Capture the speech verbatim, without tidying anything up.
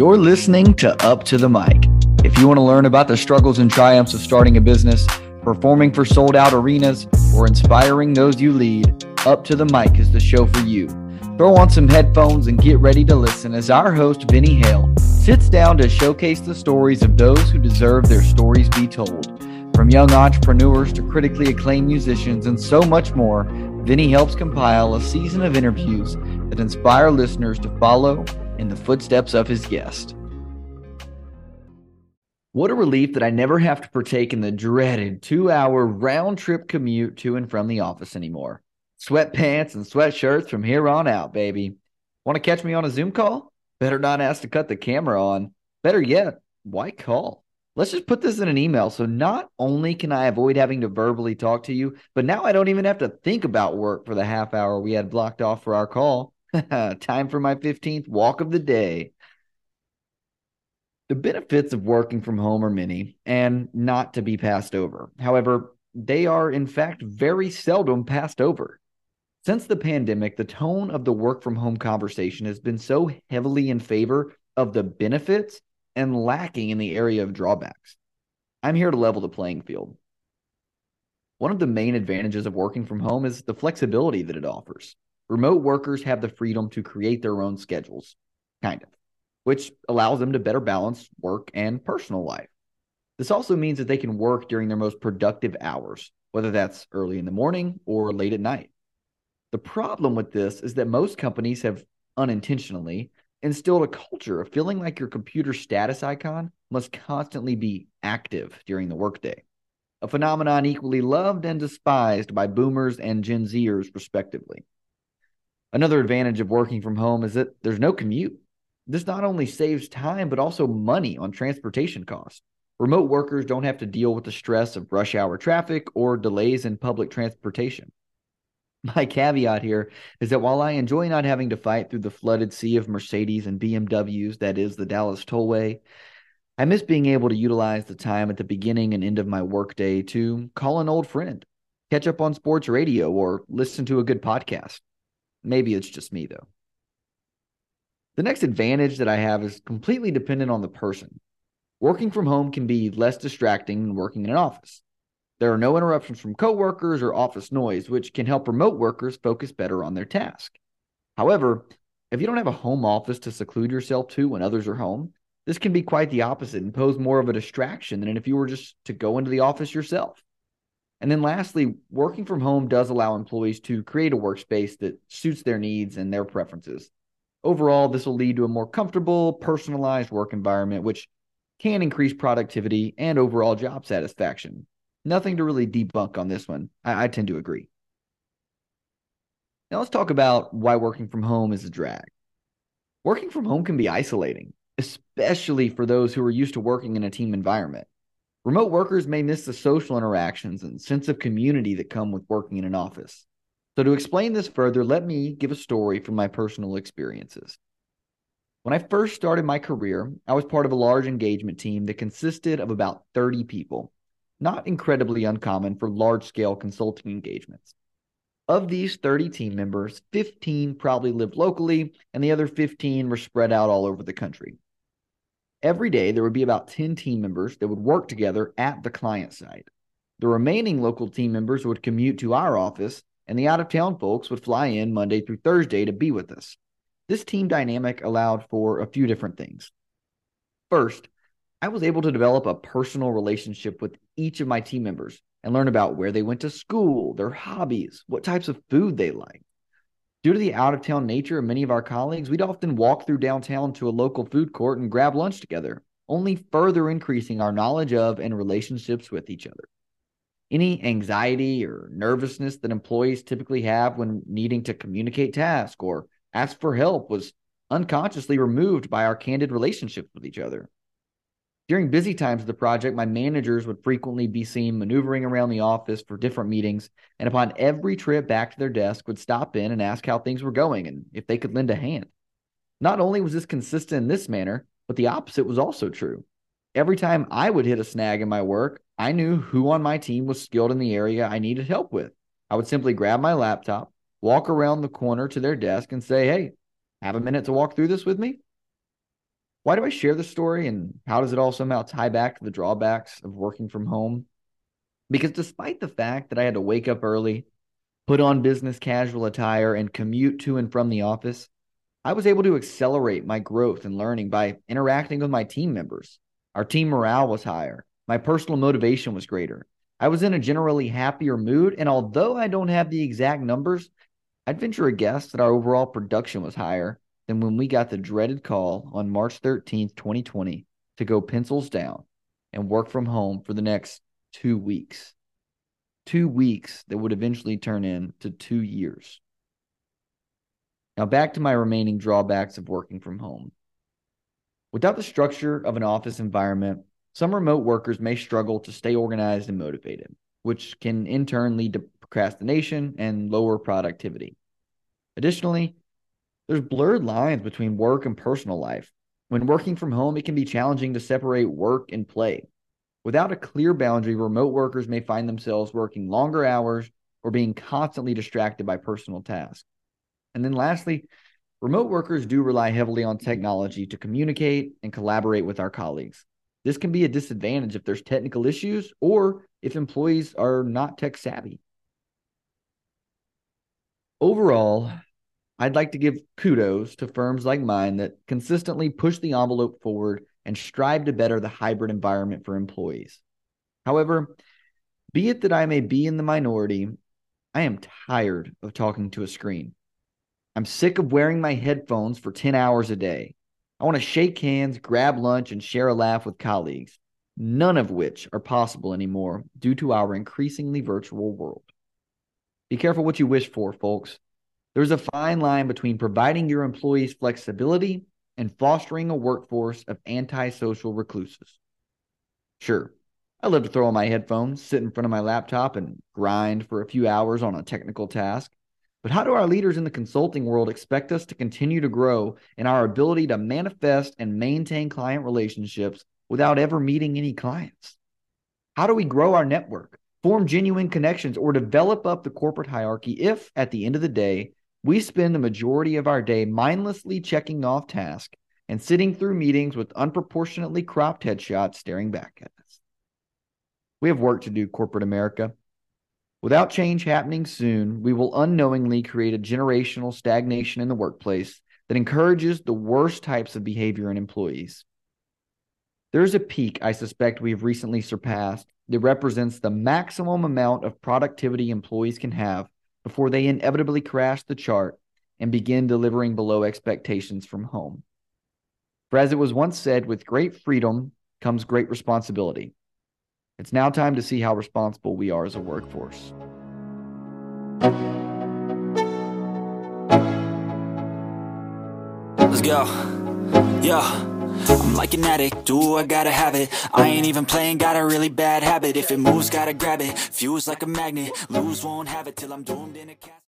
You're listening to Up to the Mic. If you want to learn about the struggles and triumphs of starting a business, performing for sold-out arenas, or inspiring those you lead, Up to the Mic is the show for you. Throw on some headphones and get ready to listen as our host, Vinny Hale, sits down to showcase the stories of those who deserve their stories be told. From young entrepreneurs to critically acclaimed musicians and so much more, Vinny helps compile a season of interviews that inspire listeners to follow in the footsteps of his guest. What a relief that I never have to partake in the dreaded two-hour round-trip commute to and from the office anymore. Sweatpants and sweatshirts from here on out, baby. Want to catch me on a Zoom call? Better not ask to cut the camera on. Better yet, why call? Let's just put this in an email so not only can I avoid having to verbally talk to you, but now I don't even have to think about work for the half hour we had blocked off for our call. Time for my fifteenth walk of the day. The benefits of working from home are many and not to be passed over. However, they are in fact very seldom passed over. Since the pandemic, the tone of the work-from-home conversation has been so heavily in favor of the benefits and lacking in the area of drawbacks. I'm here to level the playing field. One of the main advantages of working from home is the flexibility that it offers. Remote workers have the freedom to create their own schedules, kind of, which allows them to better balance work and personal life. This also means that they can work during their most productive hours, whether that's early in the morning or late at night. The problem with this is that most companies have unintentionally instilled a culture of feeling like your computer status icon must constantly be active during the workday, a phenomenon equally loved and despised by boomers and Gen Zers, respectively. Another advantage of working from home is that there's no commute. This not only saves time, but also money on transportation costs. Remote workers don't have to deal with the stress of rush hour traffic or delays in public transportation. My caveat here is that while I enjoy not having to fight through the flooded sea of Mercedes and B M Ws that is the Dallas Tollway, I miss being able to utilize the time at the beginning and end of my workday to call an old friend, catch up on sports radio, or listen to a good podcast. Maybe it's just me, though. The next advantage that I have is completely dependent on the person. Working from home can be less distracting than working in an office. There are no interruptions from coworkers or office noise, which can help remote workers focus better on their task. However, if you don't have a home office to seclude yourself to when others are home, this can be quite the opposite and pose more of a distraction than if you were just to go into the office yourself. And then lastly, working from home does allow employees to create a workspace that suits their needs and their preferences. Overall, this will lead to a more comfortable, personalized work environment, which can increase productivity and overall job satisfaction. Nothing to really debunk on this one. I, I tend to agree. Now let's talk about why working from home is a drag. Working from home can be isolating, especially for those who are used to working in a team environment. Remote workers may miss the social interactions and sense of community that come with working in an office. So to explain this further, let me give a story from my personal experiences. When I first started my career, I was part of a large engagement team that consisted of about thirty people. Not incredibly uncommon for large-scale consulting engagements. Of these thirty team members, fifteen probably lived locally, and the other fifteen were spread out all over the country. Every day, there would be about ten team members that would work together at the client site. The remaining local team members would commute to our office, and the out-of-town folks would fly in Monday through Thursday to be with us. This team dynamic allowed for a few different things. First, I was able to develop a personal relationship with each of my team members and learn about where they went to school, their hobbies, what types of food they liked. Due to the out-of-town nature of many of our colleagues, we'd often walk through downtown to a local food court and grab lunch together, only further increasing our knowledge of and relationships with each other. Any anxiety or nervousness that employees typically have when needing to communicate tasks or ask for help was unconsciously removed by our candid relationships with each other. During busy times of the project, my managers would frequently be seen maneuvering around the office for different meetings, and upon every trip back to their desk would stop in and ask how things were going and if they could lend a hand. Not only was this consistent in this manner, but the opposite was also true. Every time I would hit a snag in my work, I knew who on my team was skilled in the area I needed help with. I would simply grab my laptop, walk around the corner to their desk, and say, "Hey, have a minute to walk through this with me?" Why do I share this story, and how does it all somehow tie back to the drawbacks of working from home? Because despite the fact that I had to wake up early, put on business casual attire, and commute to and from the office, I was able to accelerate my growth and learning by interacting with my team members. Our team morale was higher. My personal motivation was greater. I was in a generally happier mood, and although I don't have the exact numbers, I'd venture a guess that our overall production was higher than when we got the dreaded call on March thirteenth, twenty twenty to go pencils down and work from home for the next two weeks. Two weeks that would eventually turn into two years. Now back to my remaining drawbacks of working from home. Without the structure of an office environment, some remote workers may struggle to stay organized and motivated, which can in turn lead to procrastination and lower productivity. Additionally, there's blurred lines between work and personal life. When working from home, it can be challenging to separate work and play. Without a clear boundary, remote workers may find themselves working longer hours or being constantly distracted by personal tasks. And then lastly, remote workers do rely heavily on technology to communicate and collaborate with our colleagues. This can be a disadvantage if there's technical issues or if employees are not tech savvy. Overall, I'd like to give kudos to firms like mine that consistently push the envelope forward and strive to better the hybrid environment for employees. However, be it that I may be in the minority, I am tired of talking to a screen. I'm sick of wearing my headphones for ten hours a day. I want to shake hands, grab lunch, and share a laugh with colleagues, none of which are possible anymore due to our increasingly virtual world. Be careful what you wish for, folks. There's a fine line between providing your employees flexibility and fostering a workforce of antisocial recluses. Sure, I love to throw on my headphones, sit in front of my laptop, and grind for a few hours on a technical task. But how do our leaders in the consulting world expect us to continue to grow in our ability to manifest and maintain client relationships without ever meeting any clients? How do we grow our network, form genuine connections, or develop up the corporate hierarchy if, at the end of the day, we spend the majority of our day mindlessly checking off tasks and sitting through meetings with unproportionately cropped headshots staring back at us? We have work to do, corporate America. Without change happening soon, we will unknowingly create a generational stagnation in the workplace that encourages the worst types of behavior in employees. There is a peak I suspect we have recently surpassed that represents the maximum amount of productivity employees can have before they inevitably crash the chart and begin delivering below expectations from home. For as it was once said, with great freedom comes great responsibility. It's now time to see how responsible we are as a workforce. Let's go. Yeah. I'm like an addict, do I gotta have it. I ain't even playing, got a really bad habit. If it moves, gotta grab it. Fuse like a magnet, lose, won't have it till I'm doomed in a casket.